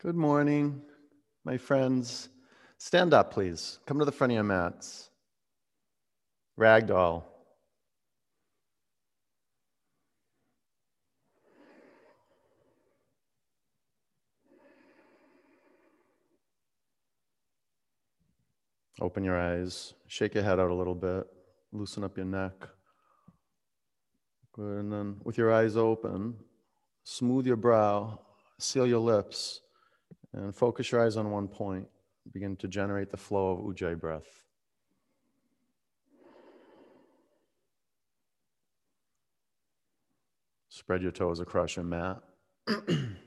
Good morning, my friends. Stand up, please. Come to the front of your mats. Ragdoll. Open your eyes. Shake your head out a little bit. Loosen up your neck. Good. And then with your eyes open, smooth your brow, seal your lips, and focus your eyes on one point. Begin to generate the flow of ujjayi breath. Spread your toes across your mat. And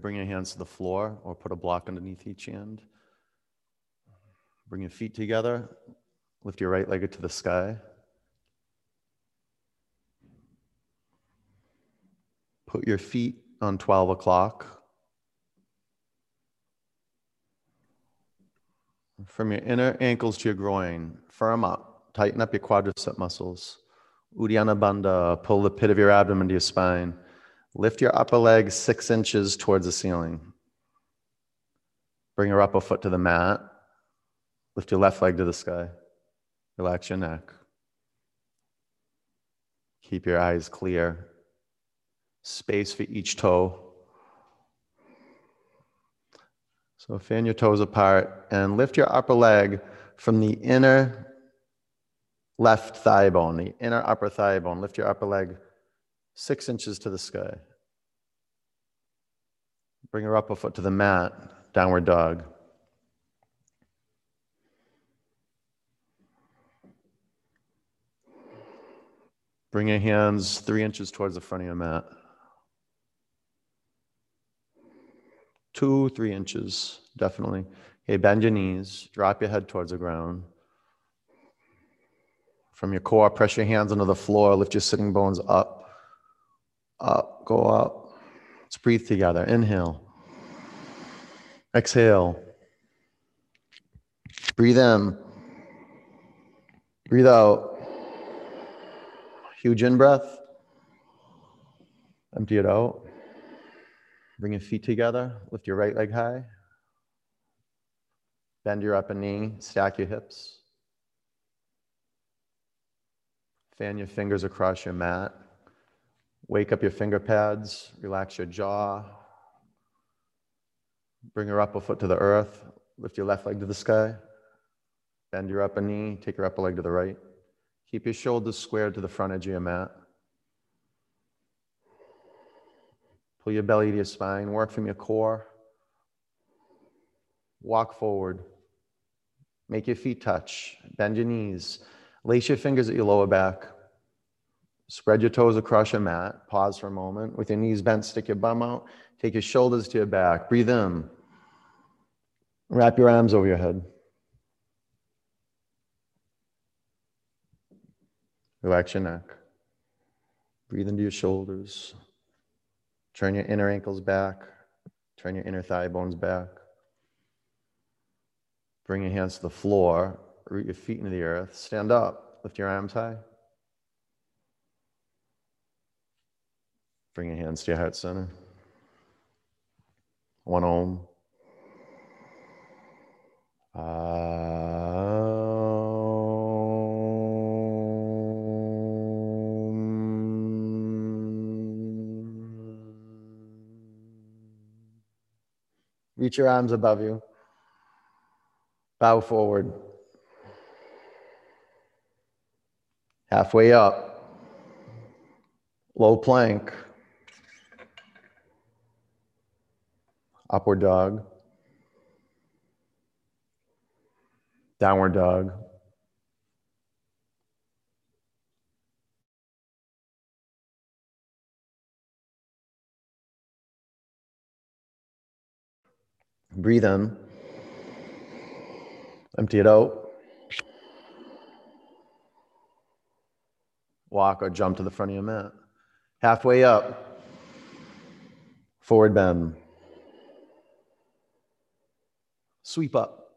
bring your hands to the floor or put a block underneath each hand. Bring your feet together. Lift your right leg to the sky. Put your feet on 12 o'clock. From your inner ankles to your groin, firm up. Tighten up your quadricep muscles. Uddiyana Bandha, pull the pit of your abdomen to your spine. Lift your upper leg 6 inches towards the ceiling. Bring your upper foot to the mat. Lift your left leg to the sky. Relax your neck. Keep your eyes clear. Space for each toe. So fan your toes apart and lift your upper leg from the inner left thigh bone, the inner upper thigh bone. Lift your upper leg 6 inches to the sky. Bring your upper foot to the mat, downward dog. Bring your hands 3 inches towards the front of your mat. 2, 3 inches, definitely. Okay, bend your knees, drop your head towards the ground. From your core, press your hands onto the floor, lift your sitting bones up. Up, go up. Let's breathe together. Inhale. Exhale. Breathe in. Breathe out. Huge in breath. Empty it out. Bring your feet together. Lift your right leg high. Bend your upper knee. Stack your hips. Fan your fingers across your mat. Wake up your finger pads, relax your jaw. Bring your upper foot to the earth, lift your left leg to the sky. Bend your upper knee, take your upper leg to the right. Keep your shoulders squared to the front edge of your mat. Pull your belly to your spine, work from your core. Walk forward. Make your feet touch, bend your knees. Lace your fingers at your lower back. Spread your toes across your mat. Pause for a moment. With your knees bent, stick your bum out. Take your shoulders to your back. Breathe in. Wrap your arms over your head. Relax your neck. Breathe into your shoulders. Turn your inner ankles back. Turn your inner thigh bones back. Bring your hands to the floor. Root your feet into the earth. Stand up. Lift your arms high. Bring your hands to your heart center. One Om. Reach your arms above you. Bow forward. Halfway up. Low plank. Upward dog, downward dog. Breathe in, empty it out. Walk or jump to the front of your mat. Halfway up, forward bend. Sweep up.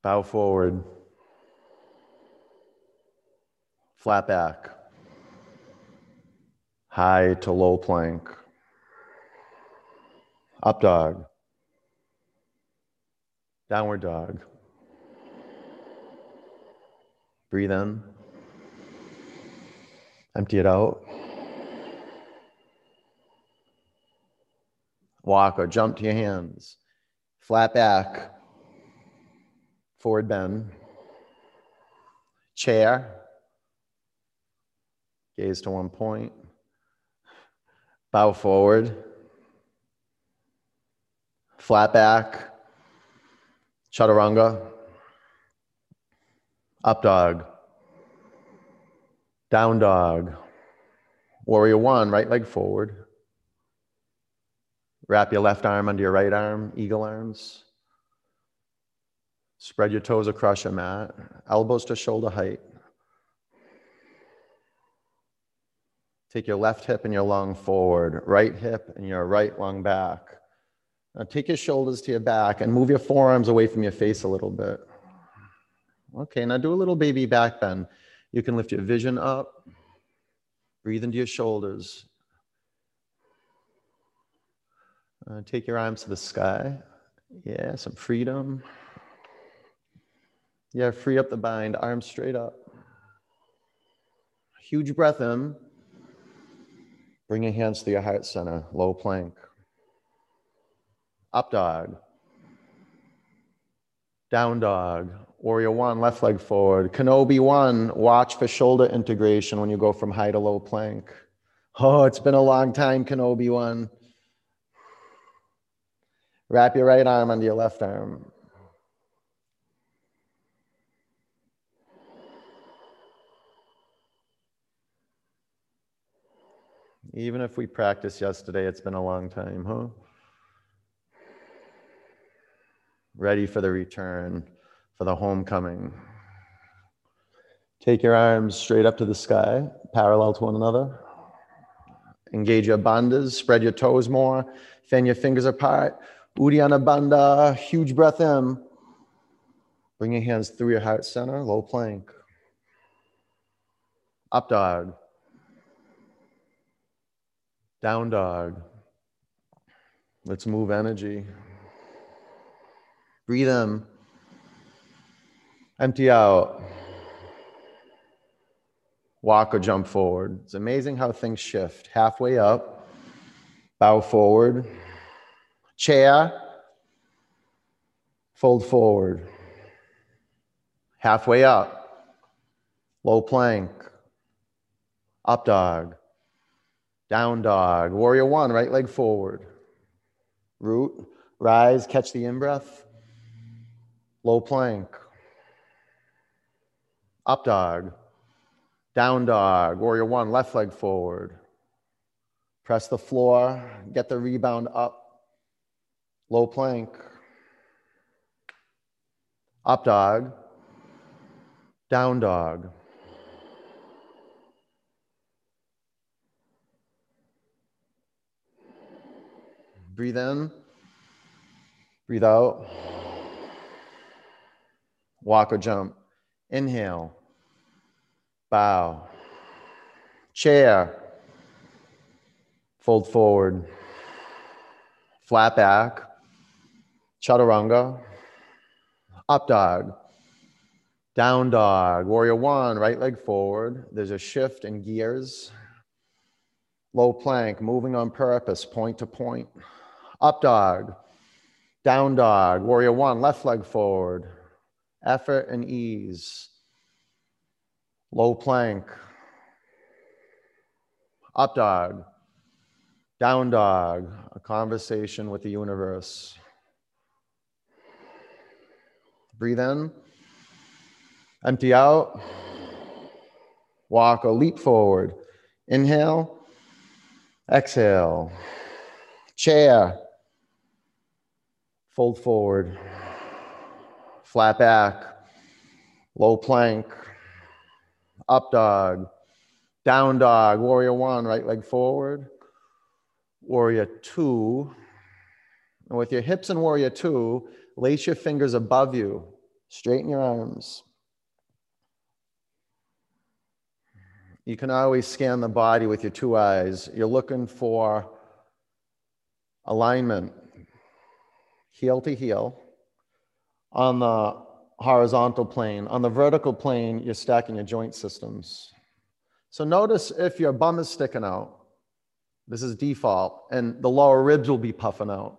Bow forward. Flat back. high to low plank, up dog, downward dog. Breathe in, empty it out. Walk or jump to your hands, flat back, forward bend, chair, gaze to one point, bow forward, flat back, chaturanga, up dog, down dog, warrior one, right leg forward. Wrap your left arm under your right arm, eagle arms. Spread your toes across your mat, elbows to shoulder height. Take your left hip and your lung forward, right hip and your right lung back. Now take your shoulders to your back and move your forearms away from your face a little bit. Okay, now do a little baby back bend. You can lift your vision up, breathe into your shoulders. Take your arms to the sky. Yeah, some freedom. Yeah, free up the bind, arms straight up. Huge breath in. Bring your hands to your heart center, low plank. Up dog. Down dog. Warrior one, left leg forward. Kenobi one, watch for shoulder integration when you go from high to low plank. Oh, it's been a long time, Kenobi one. Wrap your right arm under your left arm. Even if we practiced yesterday, it's been a long time, huh? Ready for the return, for the homecoming. Take your arms straight up to the sky, parallel to one another. Engage your bandhas, spread your toes more, fan your fingers apart. Uddiyana Bandha, huge breath in. Bring your hands through your heart center, low plank. Up dog. Down dog. Let's move energy. Breathe in. Empty out. Walk or jump forward. It's amazing how things shift. Halfway up, bow forward. Chair, fold forward. Halfway up, low plank, up dog, down dog, warrior one, right leg forward. Root, rise, catch the in-breath, low plank, up dog, down dog, warrior one, left leg forward. Press the floor, get the rebound up. Low plank, up dog, down dog. Breathe in, breathe out, walk or jump. Inhale, bow, chair, fold forward, flat back. Chaturanga, up dog, down dog, warrior one, right leg forward. There's a shift in gears. Low plank, moving on purpose, point to point. Up dog, down dog, warrior one, left leg forward. Effort and ease. Low plank, up dog, down dog, a conversation with the universe. Breathe in, empty out, walk or leap forward. Inhale, exhale, chair, fold forward, flat back, low plank, up dog, down dog, warrior one, right leg forward, warrior two. And with your hips in warrior two, lace your fingers above you. Straighten your arms. You can always scan the body with your two eyes. You're looking for alignment, heel to heel, on the horizontal plane. On the vertical plane, you're stacking your joint systems. So notice if your bum is sticking out, this is default, and the lower ribs will be puffing out.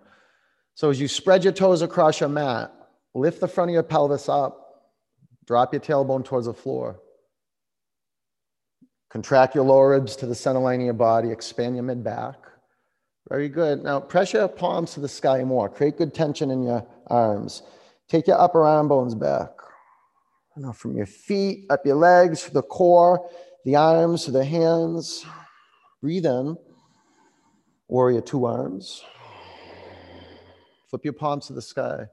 So as you spread your toes across your mat, lift the front of your pelvis up, drop your tailbone towards the floor. Contract your lower ribs to the center line of your body, expand your mid-back. Very good. Now press your palms to the sky more. Create good tension in your arms. Take your upper arm bones back. Now from your feet, up your legs, the core, the arms, the hands. Breathe in. Warrior two arms. Flip your palms to the sky.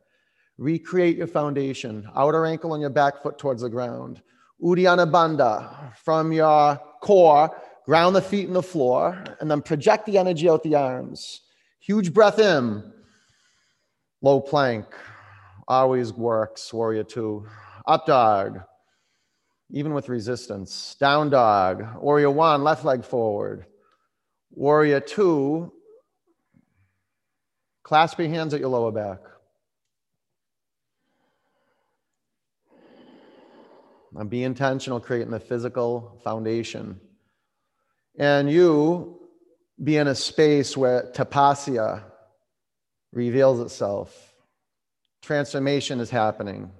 Recreate your foundation. Outer ankle on your back foot towards the ground. Uddiyana Bandha. From your core, ground the feet in the floor, and then project the energy out the arms. Huge breath in. Low plank. Always works, warrior two. Up dog. Even with resistance. Down dog. Warrior one, left leg forward. Warrior two. Clasp your hands at your lower back. Now be intentional creating the physical foundation. And you be in a space where tapasya reveals itself. Transformation is happening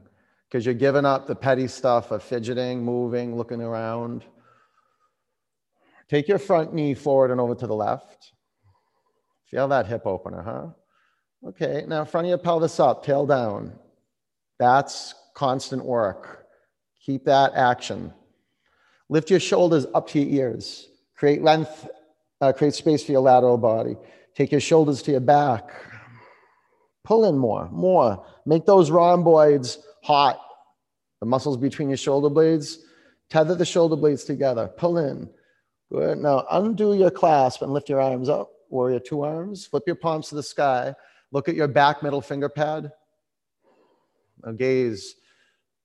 because you're giving up the petty stuff of fidgeting, moving, looking around. Take your front knee forward and over to the left. Feel that hip opener, huh? Okay, now front of your pelvis up, tail down. That's constant work. Keep that action. Lift your shoulders up to your ears. Create length, create space for your lateral body. Take your shoulders to your back. Pull in more, more. Make those rhomboids hot. The muscles between your shoulder blades. Tether the shoulder blades together. Pull in. Good. Now undo your clasp and lift your arms up. Warrior two arms. Flip your palms to the sky. Look at your back middle finger pad. Now gaze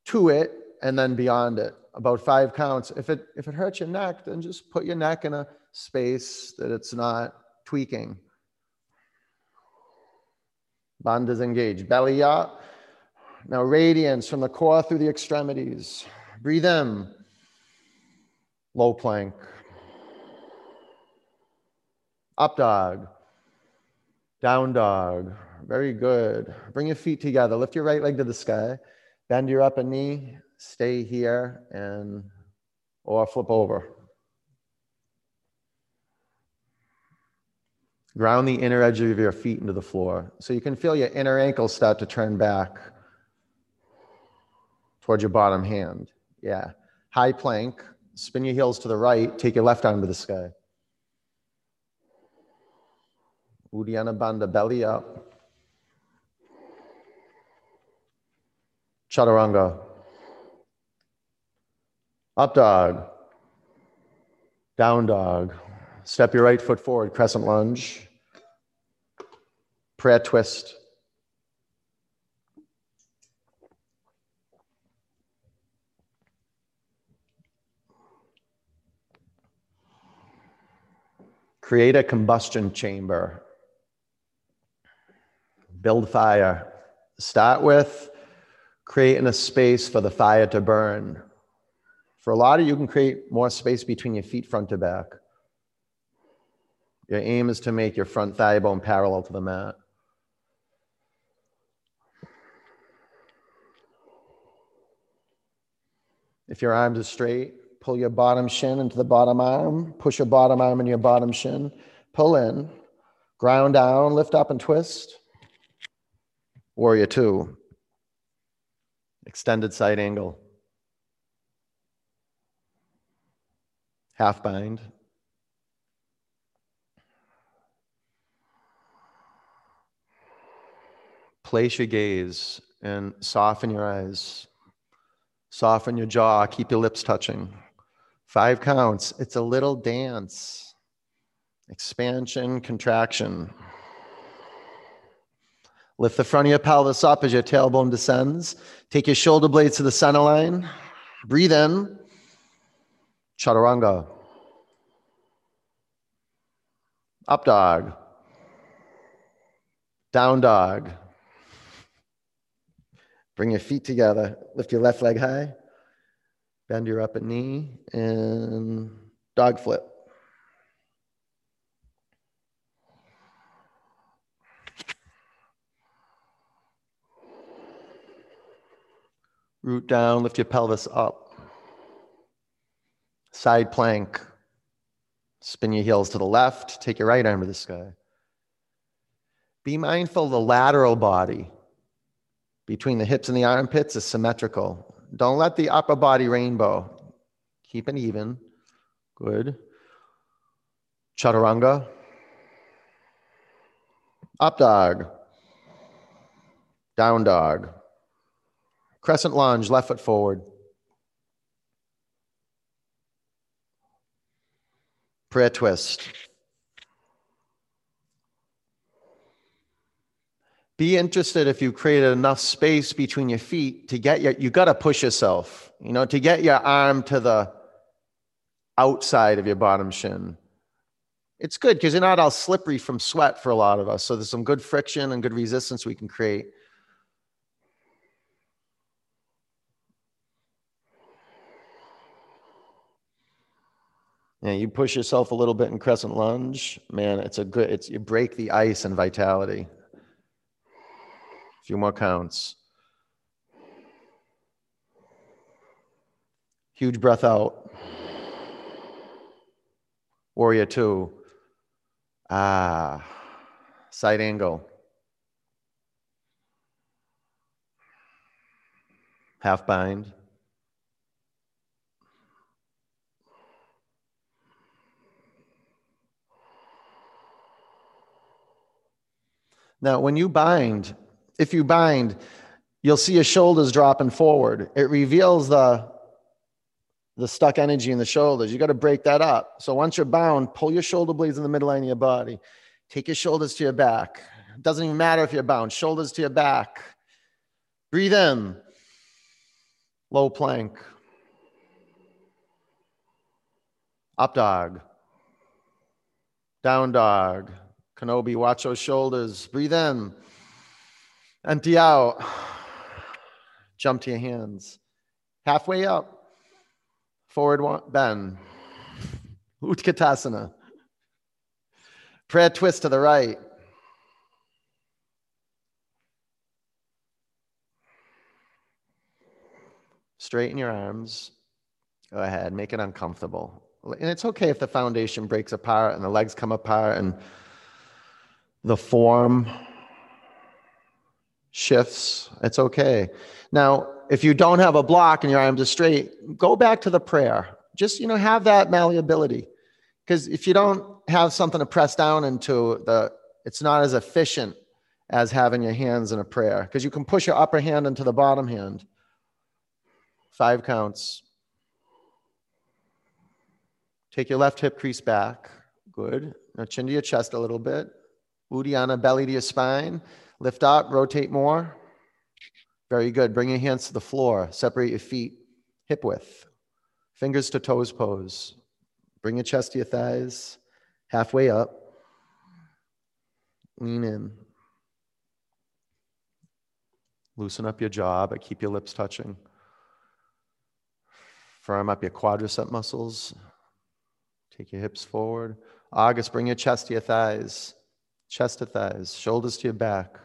to it. And then beyond it, about 5 counts. If it hurts your neck, then just put your neck in a space that it's not tweaking. Bandha is engaged. Belly up. Now radiance from the core through the extremities. Breathe in. Low plank. Up dog. Down dog. Very good. Bring your feet together. Lift your right leg to the sky. Bend your upper knee. Stay here and or flip over. Ground the inner edge of your feet into the floor so you can feel your inner ankle start to turn back towards your bottom hand. Yeah. High plank. Spin your heels to the right. Take your left arm to the sky. Uddiyana Bandha, belly up. Chaturanga. Up dog, down dog, step your right foot forward, crescent lunge, prayer twist. Create a combustion chamber. Build fire. Start with creating a space for the fire to burn. For a lot of you can create more space between your feet front to back. Your aim is to make your front thigh bone parallel to the mat. If your arms are straight, pull your bottom shin into the bottom arm. Push your bottom arm into your bottom shin. Pull in. Ground down. Lift up and twist. Warrior two. Extended side angle. Half bind. Place your gaze and soften your eyes. Soften your jaw. Keep your lips touching. 5 counts. It's a little dance. Expansion, contraction. Lift the front of your pelvis up as your tailbone descends. Take your shoulder blades to the center line. Breathe in. Chaturanga. Up dog. Down dog. Bring your feet together. Lift your left leg high. Bend your upper knee and dog flip. Root down, lift your pelvis up. Side plank. Spin your heels to the left. Take your right arm to the sky. Be mindful the lateral body between the hips and the armpits is symmetrical. Don't let the upper body rainbow. Keep it even. Good. Chaturanga. Up dog. Down dog. Crescent lunge, left foot forward. Prayer twist. Be interested if you've created enough space between your feet to get your, you got to push yourself, you know, to get your arm to the outside of your bottom shin. It's good because you're not all slippery from sweat for a lot of us. So there's some good friction and good resistance we can create. Yeah, you push yourself a little bit in crescent lunge, man. It's a good. It's you break the ice and vitality. A few more counts. Huge breath out. Warrior two. Ah, side angle. Half bind. Now, when you bind, if you bind, you'll see your shoulders dropping forward. It reveals the stuck energy in the shoulders. You got to break that up. So once you're bound, pull your shoulder blades in the midline of your body. Take your shoulders to your back. It doesn't even matter if you're bound. Shoulders to your back. Breathe in. Low plank. Up dog. Down dog. Kenobi, watch those shoulders. Breathe in. Empty out. Jump to your hands. Halfway up. Forward one, bend. Utkatasana. Prayer twist to the right. Straighten your arms. Go ahead. Make it uncomfortable. And it's okay if the foundation breaks apart and the legs come apart and the form shifts, it's okay. Now, if you don't have a block and your arms are straight, go back to the prayer. Just, you know, have that malleability. Because if you don't have something to press down into, it's not as efficient as having your hands in a prayer. Because you can push your upper hand into the bottom hand. 5 counts. Take your left hip crease back. Good. Now chin to your chest a little bit. Uddiyana, belly to your spine. Lift up, rotate more. Very good. Bring your hands to the floor. Separate your feet, hip width. Fingers to toes pose. Bring your chest to your thighs. Halfway up. Lean in. Loosen up your jaw, but keep your lips touching. Firm up your quadricep muscles. Take your hips forward. August, bring your chest to your thighs. Chest to thighs, shoulders to your back.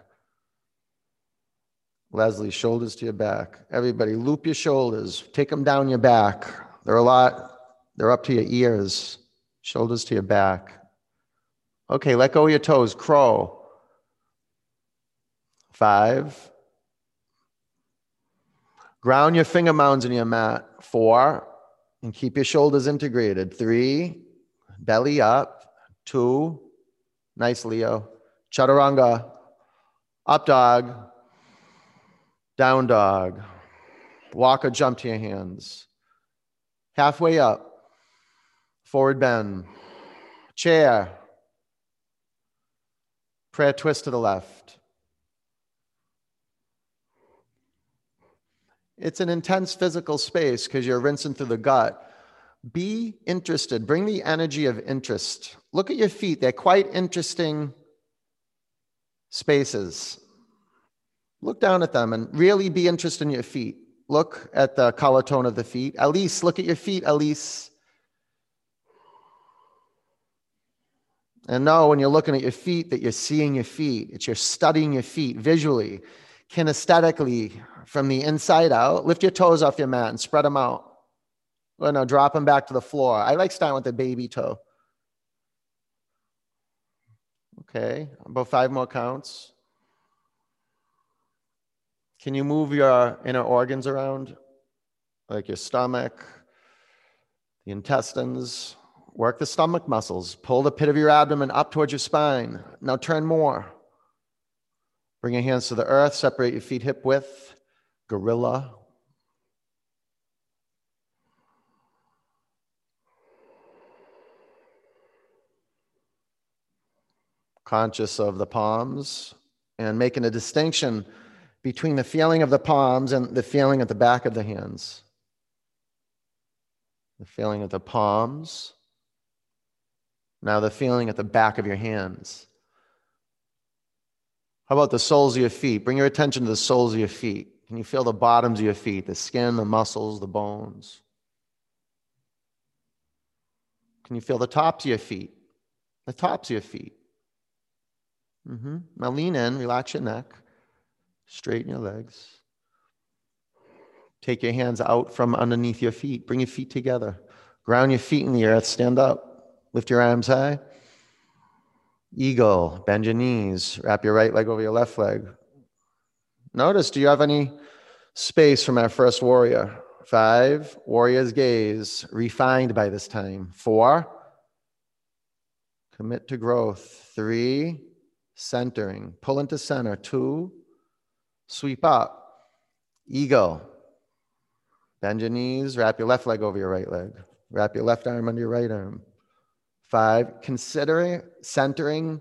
Leslie, shoulders to your back. Everybody, loop your shoulders. Take them down your back. They're up to your ears. Shoulders to your back. Okay, let go of your toes. Crow. 5. Ground your finger mounds in your mat. 4. And keep your shoulders integrated. 3. Belly up. 2. Nice, Leo. Chaturanga. Up dog. Down dog. Walk or jump to your hands. Halfway up. Forward bend. Chair. Prayer twist to the left. It's an intense physical space because you're rinsing through the gut. Be interested. Bring the energy of interest. Look at your feet. They're quite interesting spaces. Look down at them and really be interested in your feet. Look at the color tone of the feet. Elise, look at your feet, Elise. And know when you're looking at your feet that you're seeing your feet. It's you're studying your feet visually, kinesthetically, from the inside out. Lift your toes off your mat and spread them out. Or no, drop them back to the floor. I like starting with the baby toe. Okay, about 5 more counts. Can you move your inner organs around? Like your stomach, the intestines. Work the stomach muscles. Pull the pit of your abdomen up towards your spine. Now turn more. Bring your hands to the earth. Separate your feet hip width. Gorilla. Conscious of the palms and making a distinction between the feeling of the palms and the feeling at the back of the hands. The feeling of the palms. Now the feeling at the back of your hands. How about the soles of your feet? Bring your attention to the soles of your feet. Can you feel the bottoms of your feet, the skin, the muscles, the bones? Can you feel the tops of your feet? The tops of your feet. Now lean in, relax your neck, straighten your legs. Take your hands out from underneath your feet. Bring your feet together. Ground your feet in the earth. Stand up. Lift your arms high. Eagle. Bend your knees. Wrap your right leg over your left leg. Notice, do you have any space from our first warrior? 5. Warrior's gaze. Refined by this time. 4. Commit to growth. 3. Centering, pull into center. 2, sweep up, ego. Bend your knees, wrap your left leg over your right leg. Wrap your left arm under your right arm. 5, considering centering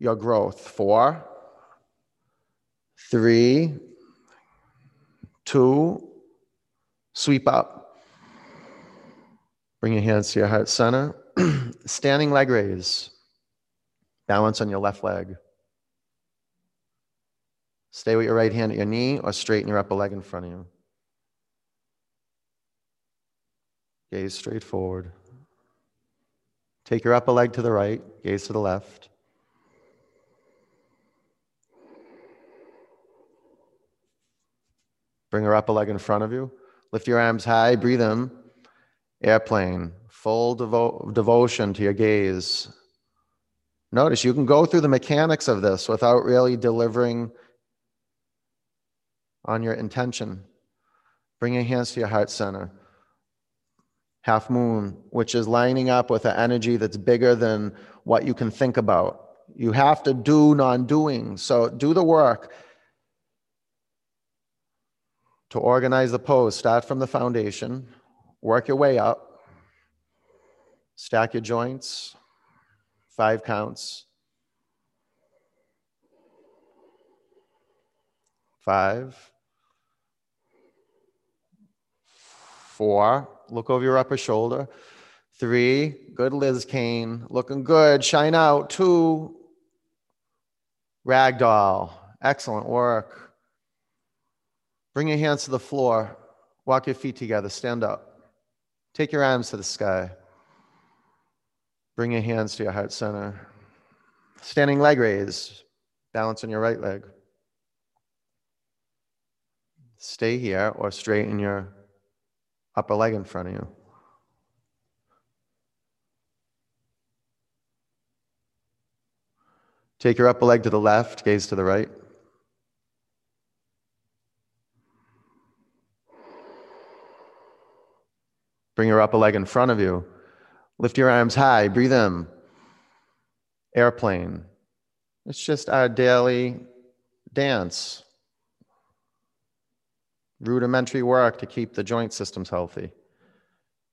your growth. 4, 3, 2, sweep up. Bring your hands to your heart center. Standing leg raise. Balance on your left leg. Stay with your right hand at your knee or straighten your upper leg in front of you. Gaze straight forward. Take your upper leg to the right, gaze to the left. Bring your upper leg in front of you. Lift your arms high, breathe in. Airplane, full devotion to your gaze. Notice you can go through the mechanics of this without really delivering on your intention. Bring your hands to your heart center. Half moon, which is lining up with an energy that's bigger than what you can think about. You have to do non-doing, so do the work. To organize the pose, start from the foundation, work your way up, stack your joints. 5 counts. 5, 4, look over your upper shoulder. 3, good Liz Kane, looking good, shine out. 2, ragdoll, excellent work. Bring your hands to the floor, walk your feet together, stand up. Take your arms to the sky. Bring your hands to your heart center. Standing leg raise. Balance on your right leg. Stay here or straighten your upper leg in front of you. Take your upper leg to the left, gaze to the right. Bring your upper leg in front of you. Lift your arms high, breathe in. Airplane. It's just our daily dance. Rudimentary work to keep the joint systems healthy.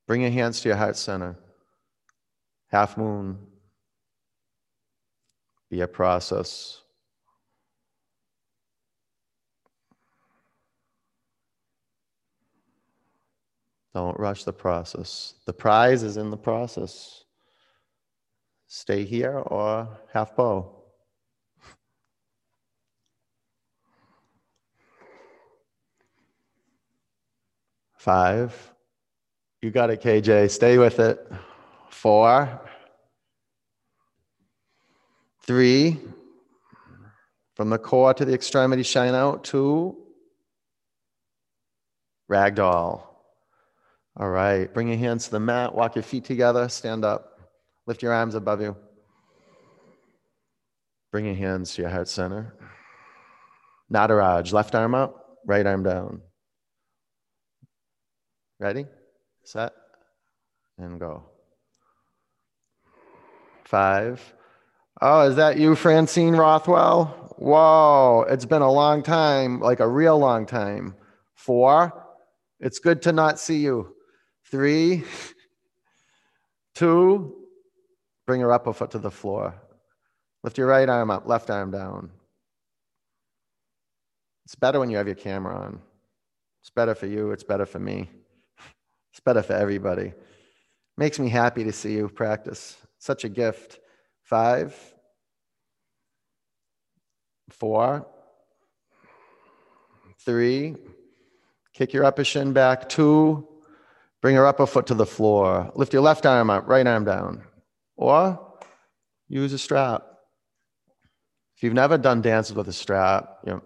Bring your hands to your heart center. Half moon. Be a process. Don't rush the process. The prize is in the process. Stay here or half bow. Five. You got it, KJ. Stay with it. 4, 3. From the core to the extremity, shine out. 2. Ragdoll. All right, bring your hands to the mat, walk your feet together, stand up, lift your arms above you. Bring your hands to your heart center. Nataraj, left arm up, right arm down. Ready, set, and go. 5. Oh, is that you, Francine Rothwell? Whoa, it's been a long time, like a real long time. 4, it's good to not see you. 3, 2, bring your upper foot to the floor. Lift your right arm up, left arm down. It's better when you have your camera on. It's better for you, it's better for me. It's better for everybody. Makes me happy to see you practice. Such a gift. 5, 4, 3, kick your upper shin back. 2, bring your upper foot to the floor. Lift your left arm up, right arm down. Or use a strap. If you've never done dances with a strap, you're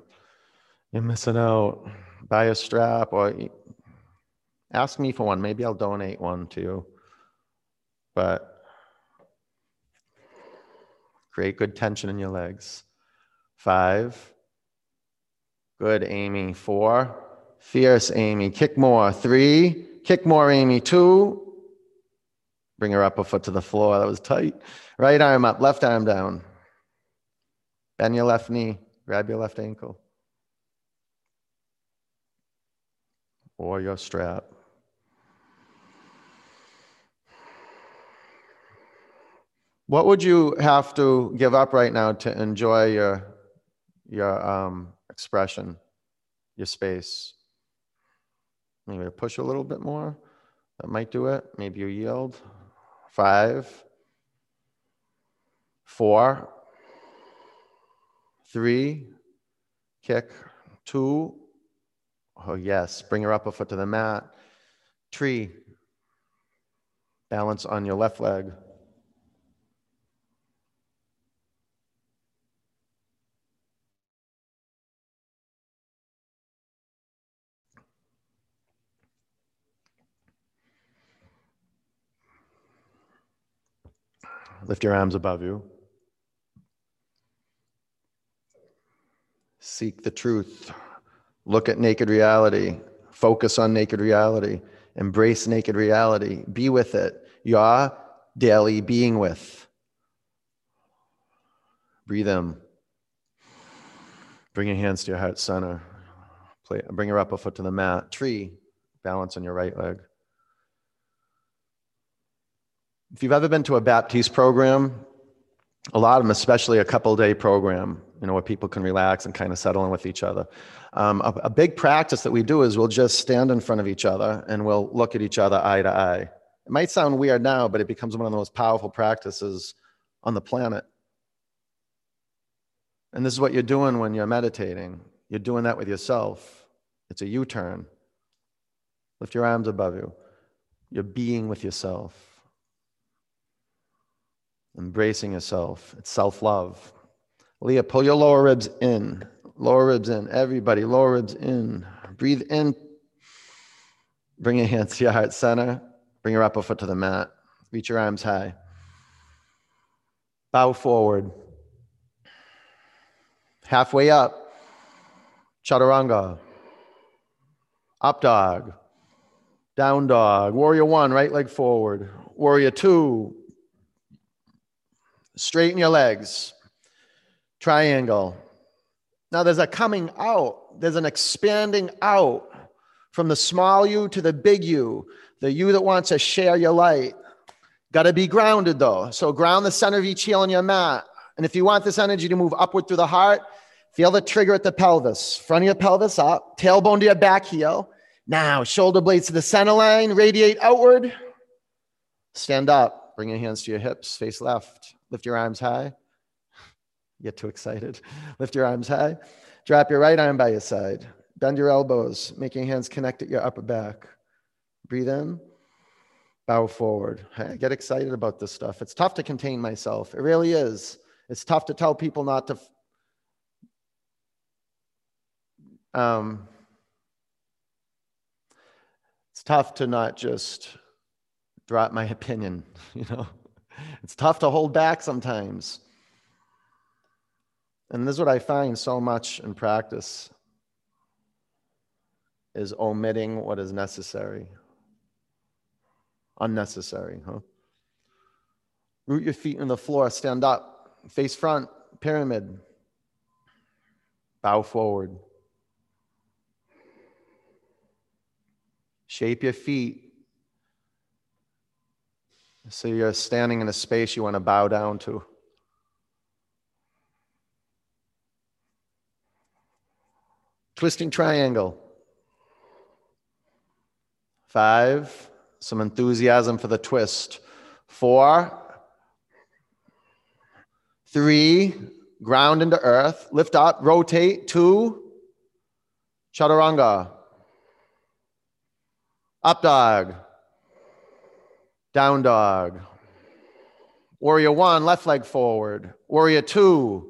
missing out. Buy a strap or ask me for one. Maybe I'll donate one to you. But create good tension in your legs. 5. Good, Amy. 4. Fierce, Amy. Kick more. 3. Kick more, Amy. 2. Bring her upper foot to the floor. That was tight. Right arm up, left arm down. Bend your left knee. Grab your left ankle. Or your strap. What would you have to give up right now to enjoy your expression, your space? Maybe push a little bit more. That might do it. Maybe you yield. 5, 4, 3, kick. 2. Oh, yes. Bring your upper foot to the mat. Tree. Balance on your left leg. Lift your arms above you. Seek the truth. Look at naked reality. Focus on naked reality. Embrace naked reality. Be with it. Your daily being with. Breathe in. Bring your hands to your heart center. Bring your upper foot to the mat. Tree. Balance on your right leg. If you've ever been to a Baptiste program, a lot of them, especially a couple-day program, where people can relax and kind of settle in with each other. A big practice that we do is we'll just stand in front of each other and we'll look at each other eye to eye. It might sound weird now, but it becomes one of the most powerful practices on the planet. And this is what you're doing when you're meditating. You're doing that with yourself. It's a U-turn. Lift your arms above you. You're being with yourself. Embracing yourself. It's self-love. Leah, pull your lower ribs in. Lower ribs in. Everybody, lower ribs in. Breathe in. Bring your hands to your heart center. Bring your upper foot to the mat. Reach your arms high. Bow forward. Halfway up. Chaturanga. Up dog. Down dog. Warrior 1, right leg forward. Warrior 2. Straighten your legs. Triangle. Now there's a coming out. There's an expanding out from the small you to the big you. The you that wants to share your light. Got to be grounded though. So ground the center of each heel on your mat. And if you want this energy to move upward through the heart, feel the trigger at the pelvis. Front of your pelvis up. Tailbone to your back heel. Now, shoulder blades to the center line, radiate outward. Stand up, bring your hands to your hips, face left. Lift your arms high. Get too excited. Lift your arms high. Drop your right arm by your side. Bend your elbows, make your hands connect at your upper back. Breathe in, bow forward. I get excited about this stuff. It's tough to contain myself. It really is. It's tough to tell people not to. It's tough to not just drop my opinion, you know. It's tough to hold back sometimes. And this is what I find so much in practice is omitting what is necessary. Unnecessary, huh? Root your feet in the floor, stand up, face front, pyramid. Bow forward. Shape your feet so you're standing in a space you want to bow down to. Twisting triangle. 5, some enthusiasm for the twist. 4, 3, ground into earth, lift up, rotate. 2, chaturanga. Up dog, down dog. Warrior 1, left leg forward. Warrior 2,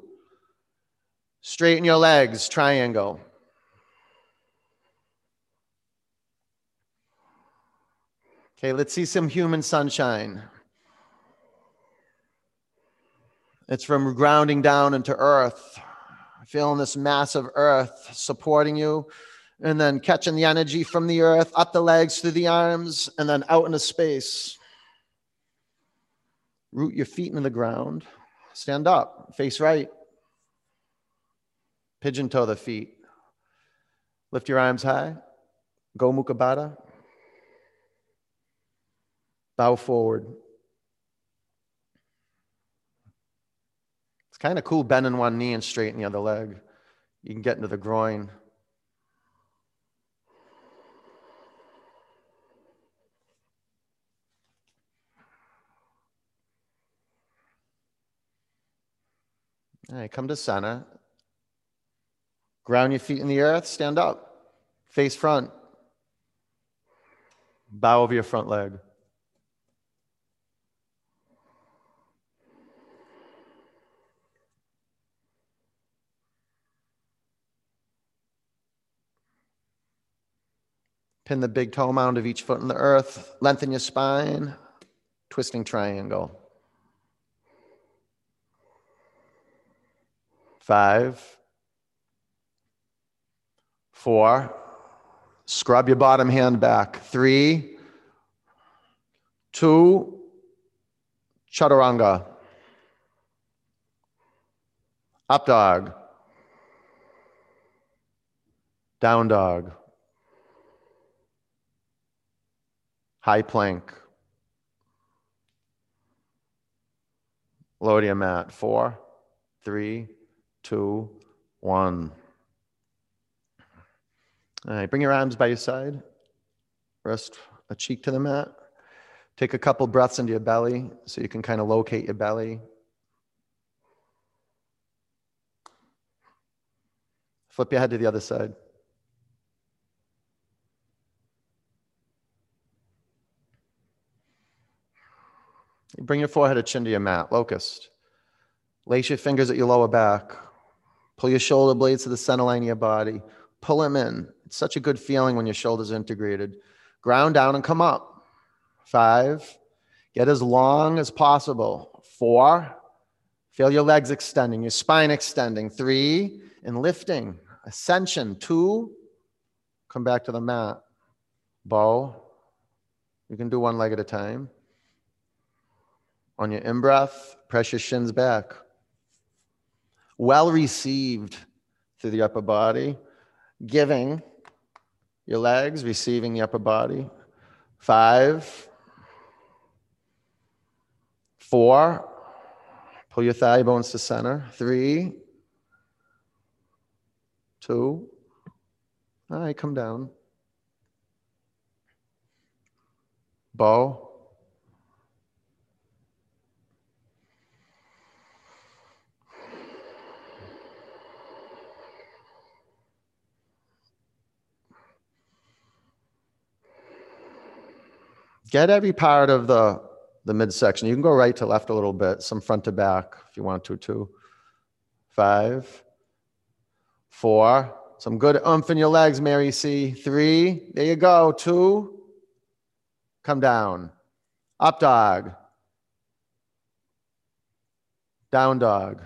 straighten your legs, triangle. Okay, let's see some human sunshine. It's from grounding down into earth, feeling this mass of earth supporting you. And then catching the energy from the earth, up the legs, through the arms, and then out into space. Root your feet into the ground. Stand up, face right. Pigeon toe the feet. Lift your arms high. Gomukha Bandha. Bow forward. It's kind of cool bending one knee and straighten the other leg. You can get into the groin. All right, come to center. Ground your feet in the earth, stand up. Face front. Bow over your front leg. Pin the big toe mound of each foot in the earth. Lengthen your spine. Twisting triangle. 5, 4, scrub your bottom hand back. 3, 2, chaturanga. Up dog. Down dog. High plank. Lower to your mat. 4, 3, 2, 1. All right, bring your arms by your side. Rest a cheek to the mat. Take a couple breaths into your belly so you can kind of locate your belly. Flip your head to the other side. Bring your forehead or chin to your mat, locust. Lace your fingers at your lower back. Pull your shoulder blades to the center line of your body. Pull them in. It's such a good feeling when your shoulders are integrated. Ground down and come up. 5, get as long as possible. 4, feel your legs extending, your spine extending. 3, and lifting, ascension. 2, come back to the mat. Bow. You can do one leg at a time. On your in-breath, press your shins back. Well received through the upper body, giving your legs, receiving the upper body. 5, 4, pull your thigh bones to center. 3, 2, all right, come down. bow. Get every part of the midsection. You can go right to left a little bit, some front to back if you want to too. 5, 4, some good oomph in your legs, Mary C. 3, there you go, 2, come down. Up dog. Down dog.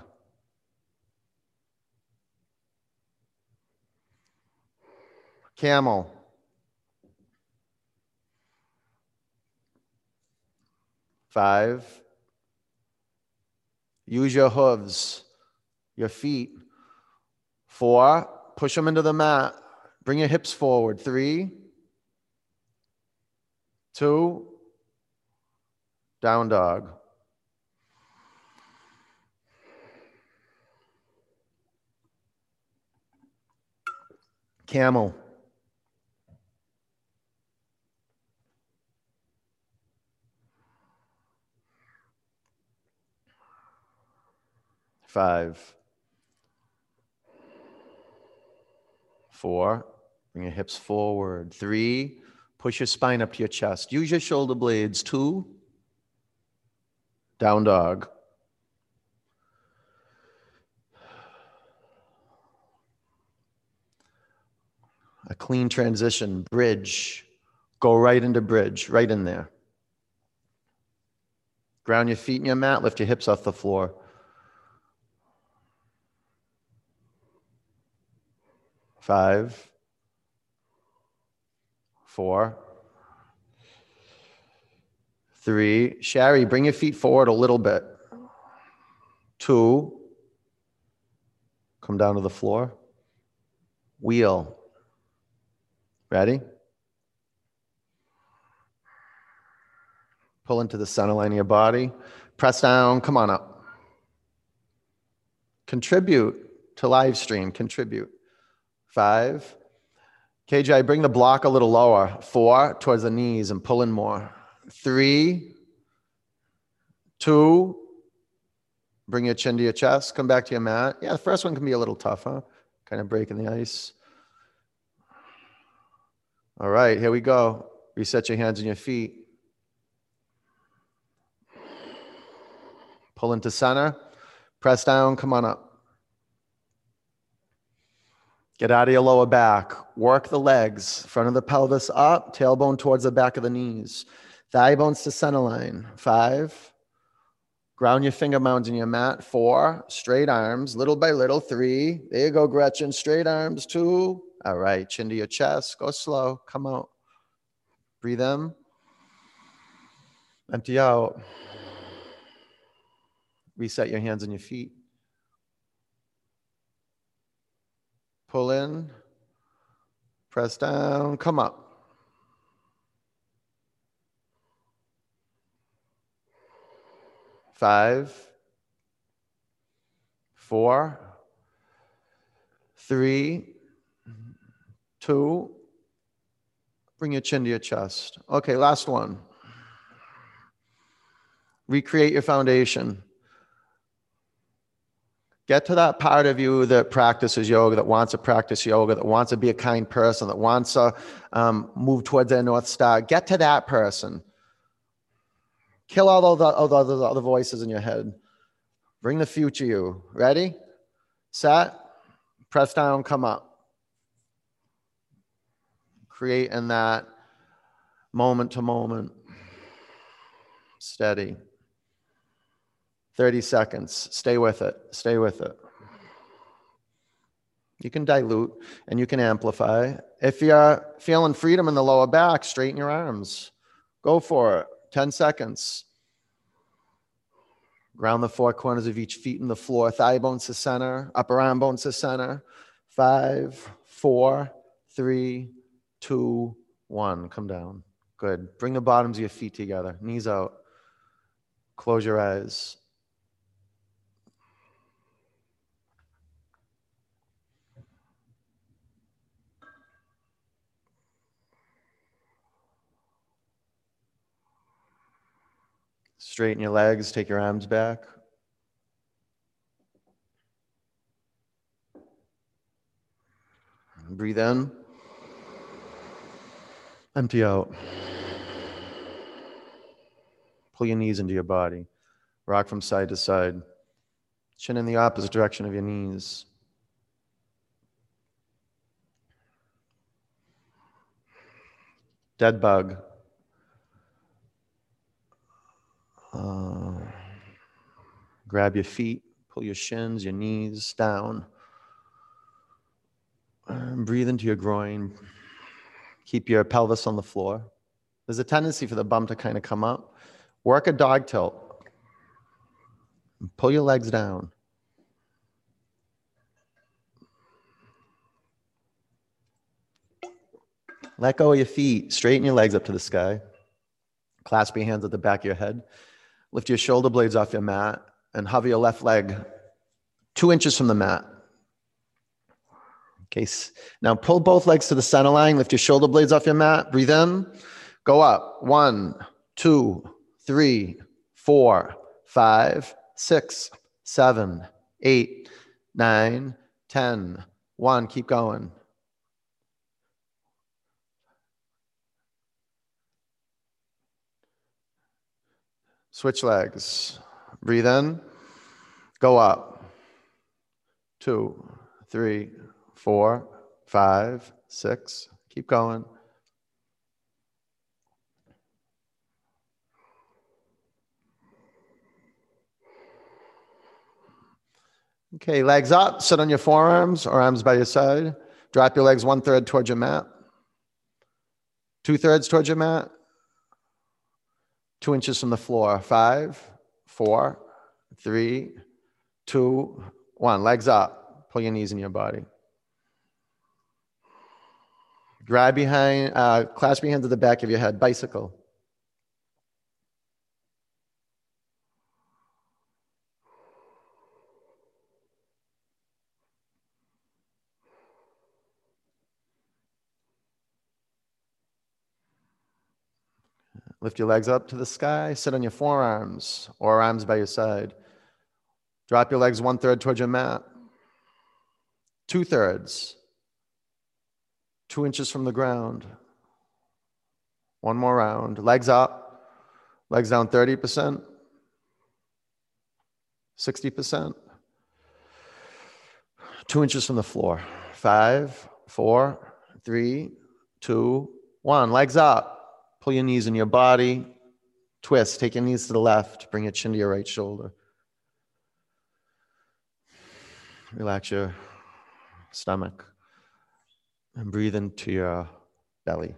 Camel. Five, use your hooves, your feet. 4, push them into the mat. Bring your hips forward. 3, 2, down dog. Camel. Five, 4, bring your hips forward. 3, push your spine up to your chest. Use your shoulder blades. 2, down dog. A clean transition, bridge. Go right into bridge, right in there. Ground your feet in your mat, lift your hips off the floor. Five, 4, 3. Shari, bring your feet forward a little bit. 2, come down to the floor. Wheel. Ready? Pull into the center line of your body. Press down, come on up. Contribute to live stream, contribute. 5, KJ, bring the block a little lower. 4, towards the knees and pull in more. 3, 2, bring your chin to your chest. Come back to your mat. Yeah, the first one can be a little tough, huh? Kind of breaking the ice. All right, here we go. Reset your hands and your feet. Pull into center. Press down, come on up. Get out of your lower back. Work the legs, front of the pelvis up, tailbone towards the back of the knees. Thigh bones to center line. 5, ground your finger mounds in your mat. 4, straight arms, little by little. 3, there you go, Gretchen. Straight arms, 2. All right, chin to your chest. Go slow, come out. Breathe in. Empty out. Reset your hands and your feet. Pull in, press down, come up. Five, 4, 3, 2, bring your chin to your chest. Okay, last one. Recreate your foundation. Get to that part of you that practices yoga, that wants to practice yoga, that wants to be a kind person, that wants to move towards their North Star. Get to that person. Kill all the other voices in your head. Bring the future you. Ready? Set. Press down. Come up. Create in that moment to moment. Steady. 30 seconds, stay with it, stay with it. You can dilute and you can amplify. If you're feeling freedom in the lower back, straighten your arms. Go for it, 10 seconds. Ground the four corners of each feet in the floor, thigh bones to center, upper arm bones to center. 5, 4, 3, 2, 1, come down. Good, bring the bottoms of your feet together, knees out, close your eyes. Straighten your legs, take your arms back. Breathe in. Empty out. Pull your knees into your body. Rock from side to side. Chin in the opposite direction of your knees. Dead bug. Grab your feet, pull your shins, your knees down. Breathe into your groin. Keep your pelvis on the floor. There's a tendency for the bum to kind of come up. Work a dog tilt. Pull your legs down. Let go of your feet. Straighten your legs up to the sky. Clasp your hands at the back of your head. Lift your shoulder blades off your mat and hover your left leg 2 inches from the mat. Okay, now pull both legs to the center line. Lift your shoulder blades off your mat. Breathe in. Go up. 1, 2, 3, 4, 5, 6, 7, 8, 9, 10. 1. Keep going. Switch legs. Breathe in. Go up. 2, 3, 4, 5, 6. Keep going. Okay, legs up, sit on your forearms or arms by your side. Drop your legs 1/3 towards your mat. 2/3 towards your mat. 2 inches from the floor. 5, 4, 3, 2, 1. Legs up. Pull your knees in your body. Grab behind, clasp your hands at the back of your head. Bicycle. Lift your legs up to the sky. Sit on your forearms or arms by your side. Drop your legs 1/3 towards your mat. 2/3. 2 inches from the ground. 1 more round. Legs up. Legs down 30%. 60%. 2 inches from the floor. 5, 4, 3, 2, 1. Legs up. Pull your knees in your body, twist, take your knees to the left, bring your chin to your right shoulder. Relax your stomach and breathe into your belly.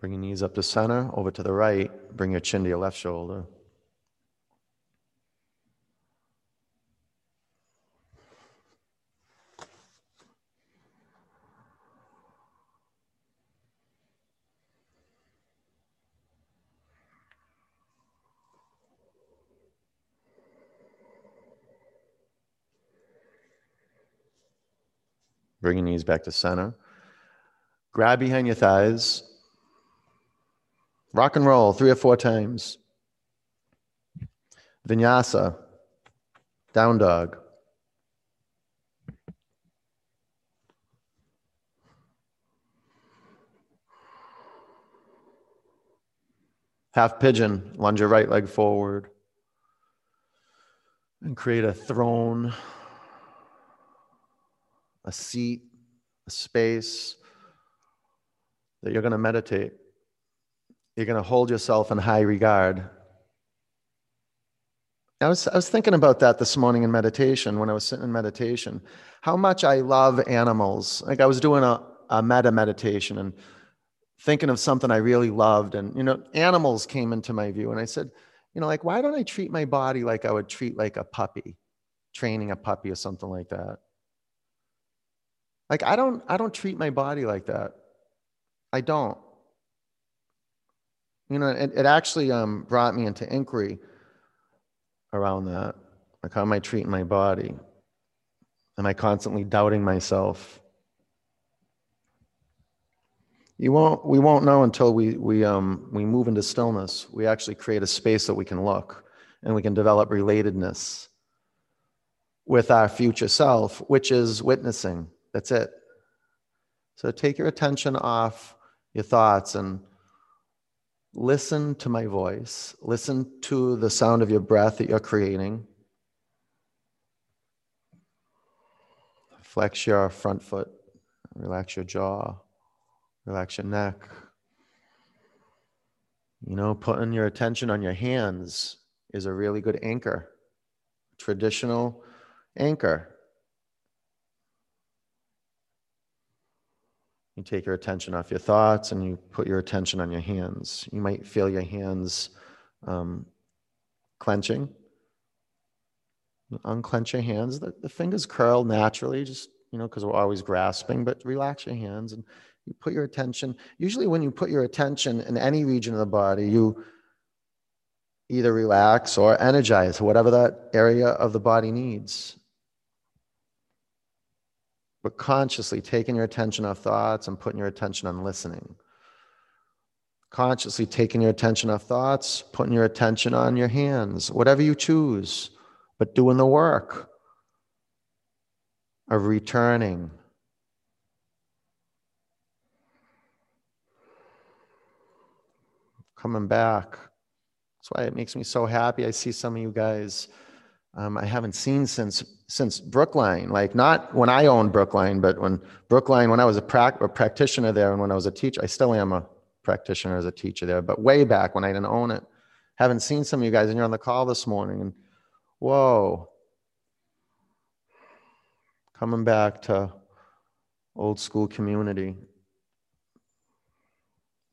Bring your knees up to center, over to the right. Bring your chin to your left shoulder. Bring your knees back to center. Grab behind your thighs. Rock and roll 3 or 4 times. Vinyasa, down dog. Half pigeon, lunge your right leg forward and create a throne, a seat, a space that you're going to meditate. You're going to hold yourself in high regard. I was thinking about that this morning in meditation, when I was sitting in meditation, how much I love animals. Like I was doing a metta meditation and thinking of something I really loved. And, you know, animals came into my view. And I said, you know, like, why don't I treat my body like I would treat like a puppy, training a puppy or something like that? Like, I don't treat my body like that. I don't. You know, it actually brought me into inquiry around that. Like, how am I treating my body? Am I constantly doubting myself? We won't know until we move into stillness. We actually create a space that we can look, and we can develop relatedness with our future self, which is witnessing. That's it. So take your attention off your thoughts and listen to my voice. Listen to the sound of your breath that you're creating. Flex your front foot, relax your jaw, relax your neck. You know, putting your attention on your hands is a really good anchor, traditional anchor. You take your attention off your thoughts and you put your attention on your hands. You might feel your hands clenching. Unclench your hands. The fingers curl naturally, just, you know, because we're always grasping, but relax your hands and you put your attention. Usually when you put your attention in any region of the body, you either relax or energize, whatever that area of the body needs. But consciously taking your attention off thoughts and putting your attention on listening. Consciously taking your attention off thoughts, putting your attention on your hands, whatever you choose, but doing the work of returning. Coming back. That's why it makes me so happy. I see some of you guys I haven't seen since Brookline, like not when I owned Brookline, but when Brookline, when I was a practitioner there and when I was a teacher, I still am a practitioner as a teacher there, but way back when I didn't own it, haven't seen some of you guys and you're on the call this morning and whoa, coming back to old school community,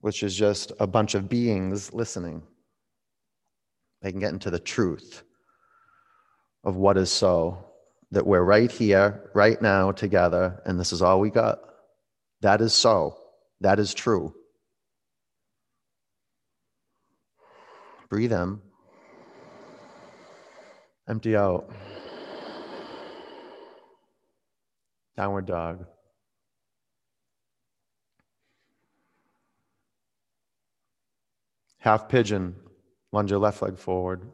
which is just a bunch of beings listening. They can get into the truth of what is so, that we're right here, right now, together, and this is all we got. That is so. That is true. Breathe in. Empty out. Downward dog. Half pigeon. Lunge your left leg forward.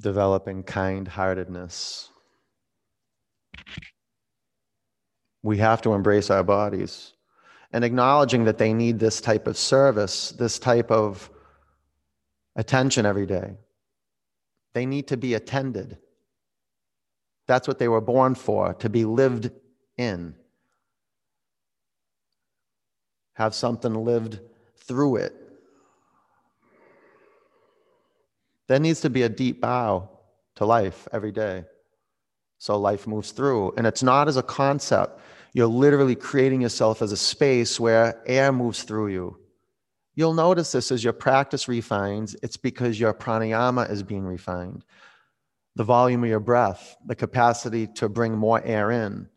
Developing kind-heartedness. We have to embrace our bodies and acknowledging that they need this type of service, this type of attention every day. They need to be attended. That's what they were born for, to be lived in. Have something lived through it. There needs to be a deep bow to life every day. So life moves through. And it's not as a concept. You're literally creating yourself as a space where air moves through you. You'll notice this as your practice refines. It's because your pranayama is being refined. The volume of your breath, the capacity to bring more air in,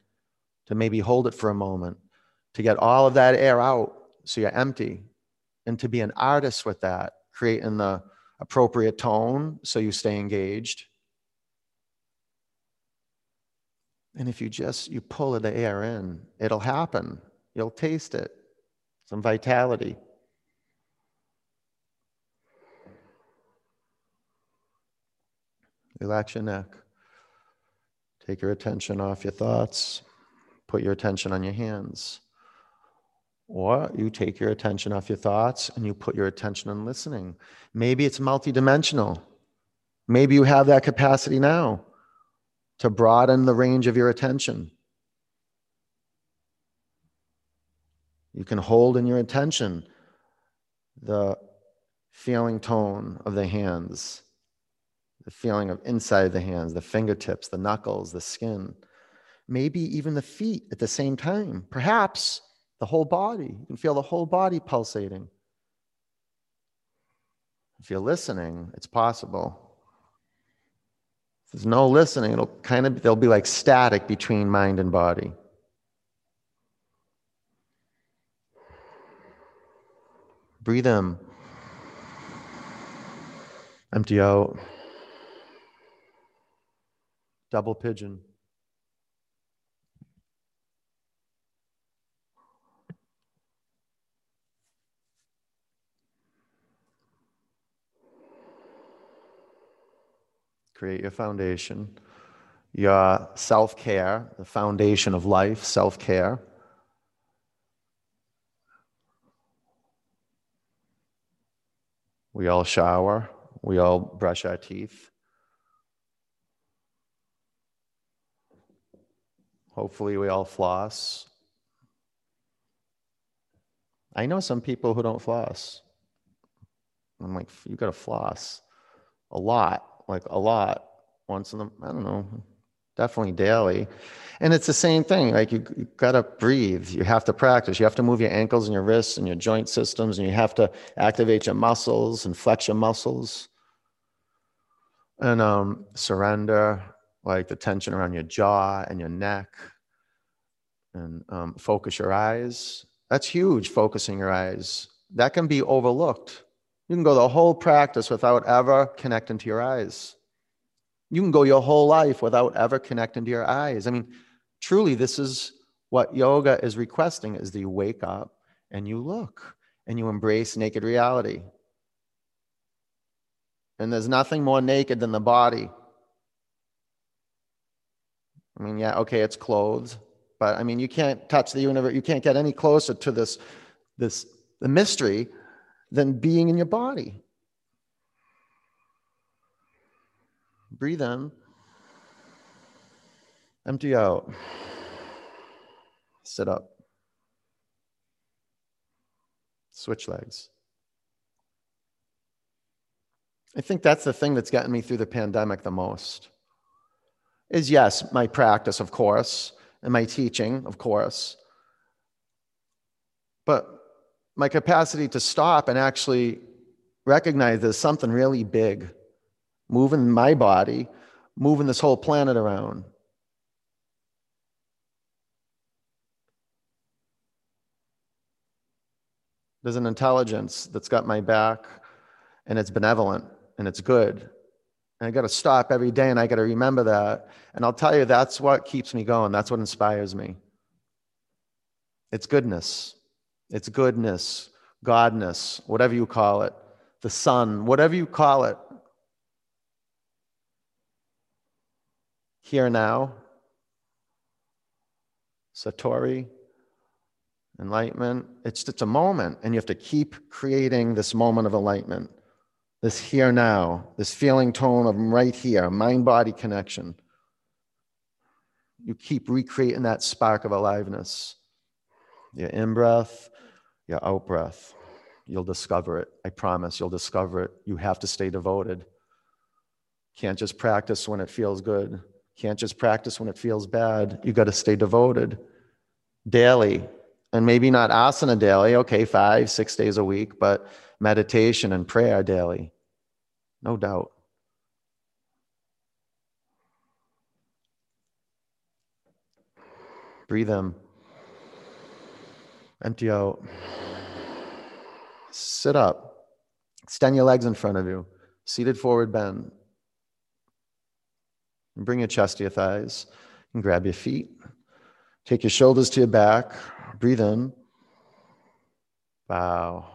to maybe hold it for a moment, to get all of that air out so you're empty, and to be an artist with that, creating the appropriate tone so you stay engaged. And if you just, you pull the air in, it'll happen. You'll taste it. Some vitality. Relax your neck. Take your attention off your thoughts. Put your attention on your hands. Or you take your attention off your thoughts and you put your attention on listening. Maybe it's multidimensional. Maybe you have that capacity now to broaden the range of your attention. You can hold in your attention the feeling tone of the hands, the feeling of inside the hands, the fingertips, the knuckles, the skin, maybe even the feet at the same time, perhaps. The whole body, you can feel the whole body pulsating. If you're listening, it's possible. If there's no listening, it'll kind of, there'll be like static between mind and body. Breathe in. Empty out. Double pigeon. Create your foundation, your self-care, the foundation of life, self-care. We all shower, we all brush our teeth. Hopefully we all floss. I know some people who don't floss. I'm like, you gotta floss a lot. Like a lot, once in the, I don't know, definitely daily. And it's the same thing, like you gotta breathe, you have to practice, you have to move your ankles and your wrists and your joint systems, and you have to activate your muscles and flex your muscles. And surrender, like the tension around your jaw and your neck, and focus your eyes. That's huge, focusing your eyes. That can be overlooked. You can go the whole practice without ever connecting to your eyes. You can go your whole life without ever connecting to your eyes. I mean, truly, this is what yoga is requesting, is that you wake up and you look and you embrace naked reality. And there's nothing more naked than the body. I mean, yeah, okay, it's clothed, but I mean, you can't touch the universe. You can't get any closer to the mystery than being in your body. Breathe in. Empty out. Sit up. Switch legs. I think that's the thing that's gotten me through the pandemic the most. Is yes, my practice, of course, and my teaching, of course. But my capacity to stop and actually recognize there's something really big moving my body, moving this whole planet around. There's an intelligence that's got my back, and it's benevolent and it's good. And I got to stop every day and I got to remember that. And I'll tell you, that's what keeps me going. That's what inspires me. It's goodness. It's goodness, godness, whatever you call it, the sun, whatever you call it. Here now, Satori, enlightenment. It's just a moment, and you have to keep creating this moment of enlightenment, this here now, this feeling tone of right here, mind-body connection. You keep recreating that spark of aliveness, your in-breath, your out-breath. You'll discover it. I promise you'll discover it. You have to stay devoted. Can't just practice when it feels good. Can't just practice when it feels bad. You got to stay devoted daily. And maybe not asana daily, okay, 5-6 days a week, but meditation and prayer daily. No doubt. Breathe in. Empty out. Sit up. Extend your legs in front of you. Seated forward bend. And bring your chest to your thighs. And grab your feet. Take your shoulders to your back. Breathe in. Bow.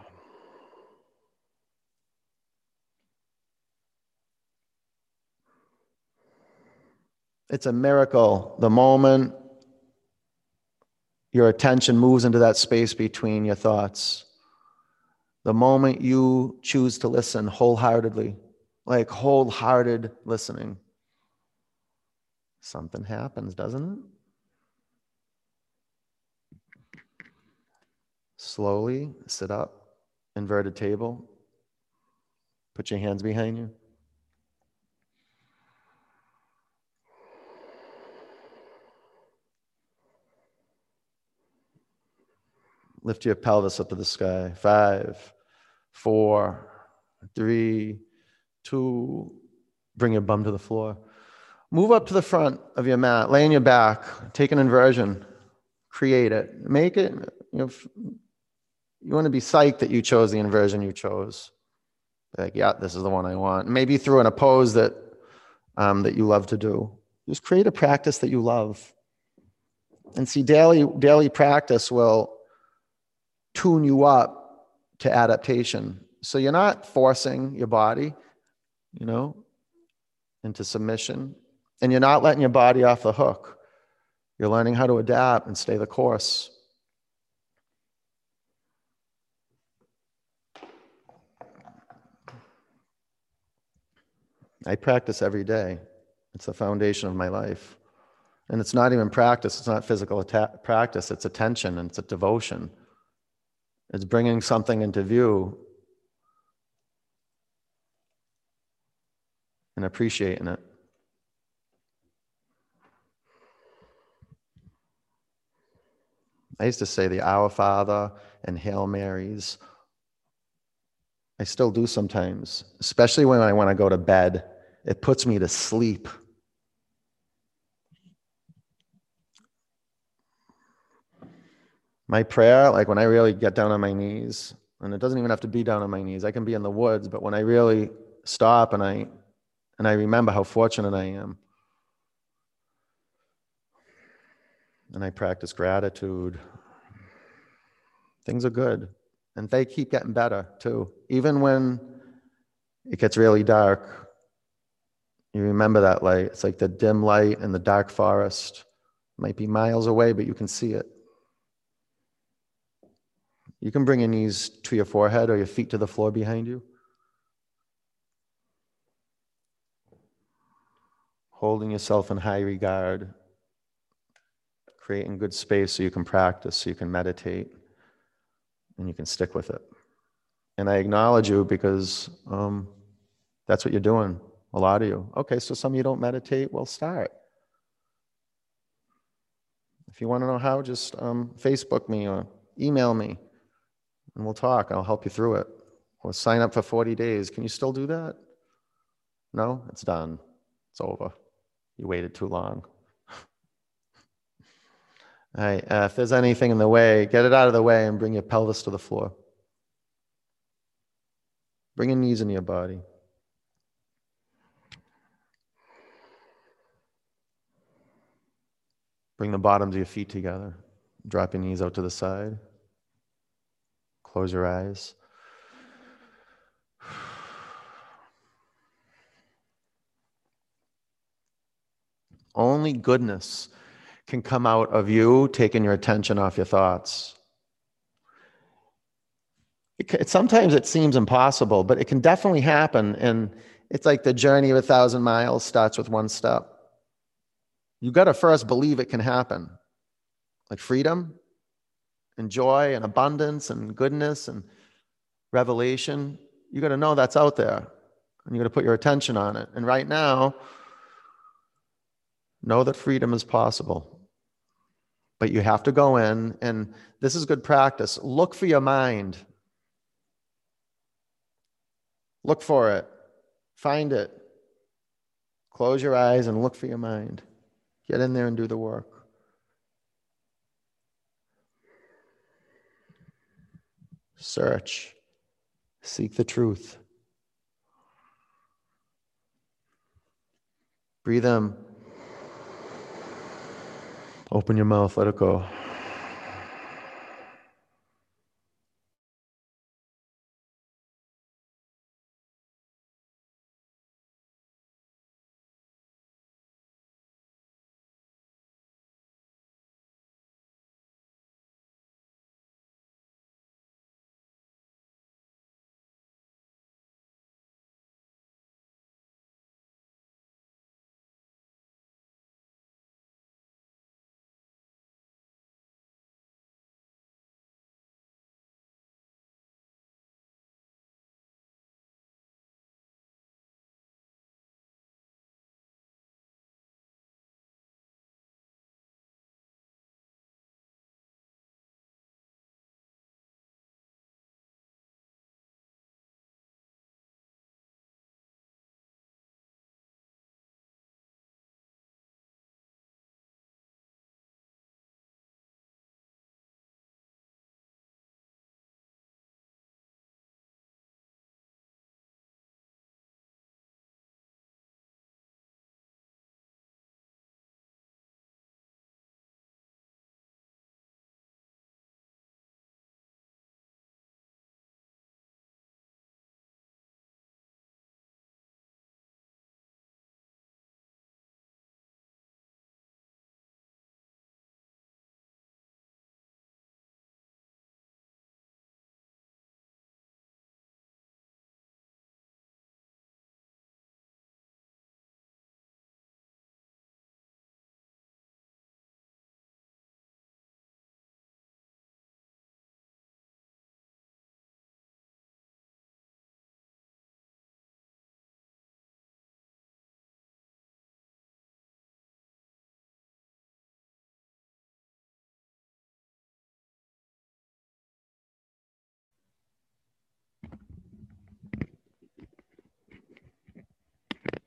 It's a miracle. The moment your attention moves into that space between your thoughts. The moment you choose to listen wholeheartedly, like wholehearted listening, something happens, doesn't it? Slowly sit up, inverted table. Put your hands behind you. Lift your pelvis up to the sky. 5, 4, 3, 2. Bring your bum to the floor. Move up to the front of your mat. Lay on your back. Take an inversion. Create it. Make it, you know, you want to be psyched that you chose the inversion you chose. Like, yeah, this is the one I want. Maybe through in a pose that, that you love to do. Just create a practice that you love. And see, daily practice will tune you up to adaptation. So you're not forcing your body, you know, into submission. And you're not letting your body off the hook. You're learning how to adapt and stay the course. I practice every day. It's the foundation of my life. And it's not even practice. It's not physical practice. It's attention and it's a devotion. It's bringing something into view and appreciating it. I used to say the Our Father and Hail Marys. I still do sometimes, especially when I want to go to bed. It puts me to sleep. My prayer, like when I really get down on my knees, and it doesn't even have to be down on my knees. I can be in the woods, but when I really stop and I remember how fortunate I am, and I practice gratitude, things are good. And they keep getting better too. Even when it gets really dark, you remember that light. It's like the dim light in the dark forest. It might be miles away, but you can see it. You can bring your knees to your forehead or your feet to the floor behind you. Holding yourself in high regard. Creating good space so you can practice, so you can meditate, and you can stick with it. And I acknowledge you because that's what you're doing, a lot of you. Okay, so some of you don't meditate, well, start. If you want to know how, just Facebook me or email me, and we'll talk. I'll help you through it. Or sign up for 40 days. Can you still do that? No? It's done. It's over. You waited too long. All right, if there's anything in the way, get it out of the way and bring your pelvis to the floor. Bring your knees into your body. Bring the bottoms of your feet together. Drop your knees out to the side. Close your eyes. Only goodness can come out of you taking your attention off your thoughts. Sometimes it seems impossible, but it can definitely happen. And it's like the journey of 1,000 miles starts with one step. You got to first believe it can happen. Like freedom and joy and abundance and goodness and revelation. You got to know that's out there. And you got to put your attention on it. And right now, know that freedom is possible. But you have to go in, and this is good practice. Look for your mind. Look for it. Find it. Close your eyes and look for your mind. Get in there and do the work. Search. Seek the truth. Breathe in. Open your mouth, let it go.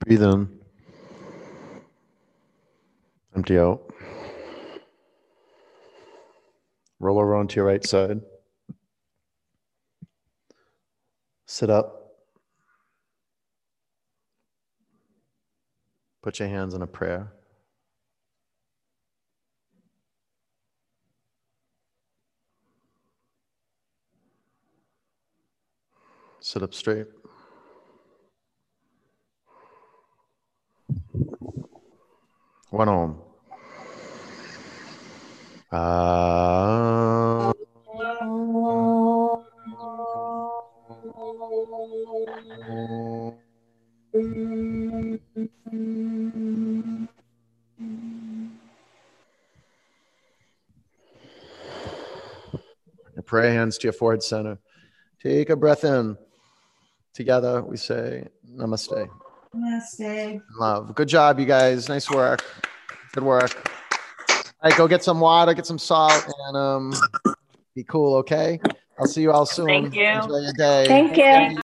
Breathe in. Empty out. Roll over onto your right side. Sit up. Put your hands in a prayer. Sit up straight. One arm. Pray, hands to your forehead center. Take a breath in. Together we say namaste. Namaste. Love. Good job, you guys. Nice work. Good work. All right, go get some water, get some salt, and be cool, okay? I'll see you all soon. Thank you. Enjoy your day. Thank you.